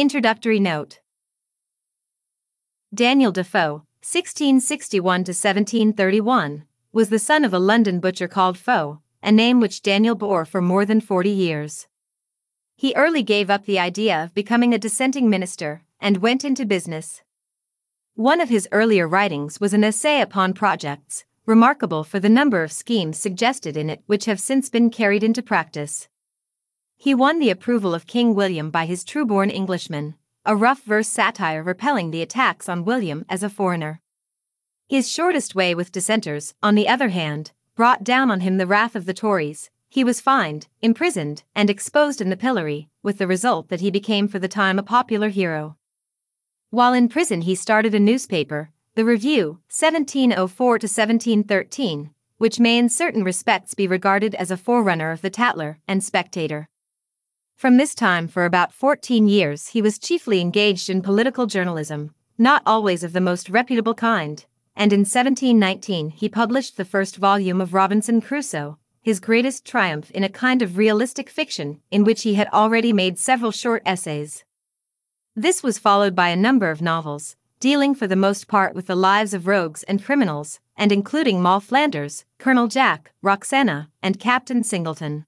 Introductory note. Daniel Defoe, 1661–1731, was the son of a London butcher called Foe, a name which Daniel bore for more than 40 years. He early gave up the idea of becoming a dissenting minister and went into business. One of his earlier writings was an essay upon projects, remarkable for the number of schemes suggested in it which have since been carried into practice. He won the approval of King William by his True-born Englishman, a rough verse satire repelling the attacks on William as a foreigner. His shortest way with dissenters, on the other hand, brought down on him the wrath of the Tories. He was fined, imprisoned, and exposed in the pillory, with the result that he became for the time a popular hero. While in prison he started a newspaper, the Review, 1704–1713, which may in certain respects be regarded as a forerunner of the Tatler and Spectator. From this time for about 14 years he was chiefly engaged in political journalism, not always of the most reputable kind, and in 1719 he published the first volume of Robinson Crusoe, his greatest triumph in a kind of realistic fiction in which he had already made several short essays. This was followed by a number of novels, dealing for the most part with the lives of rogues and criminals, and including Moll Flanders, Colonel Jack, Roxana, and Captain Singleton.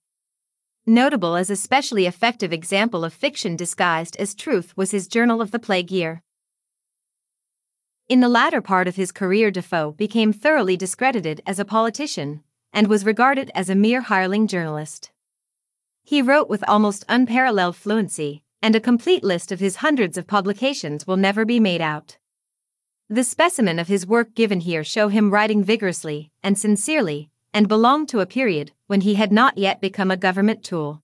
Notable as a especially effective example of fiction disguised as truth was his Journal of the Plague Year. In the latter part of his career, Defoe became thoroughly discredited as a politician and was regarded as a mere hireling journalist. He wrote with almost unparalleled fluency, and a complete list of his hundreds of publications will never be made out. The specimen of his work given here show him writing vigorously and sincerely, and belonged to a period when he had not yet become a government tool.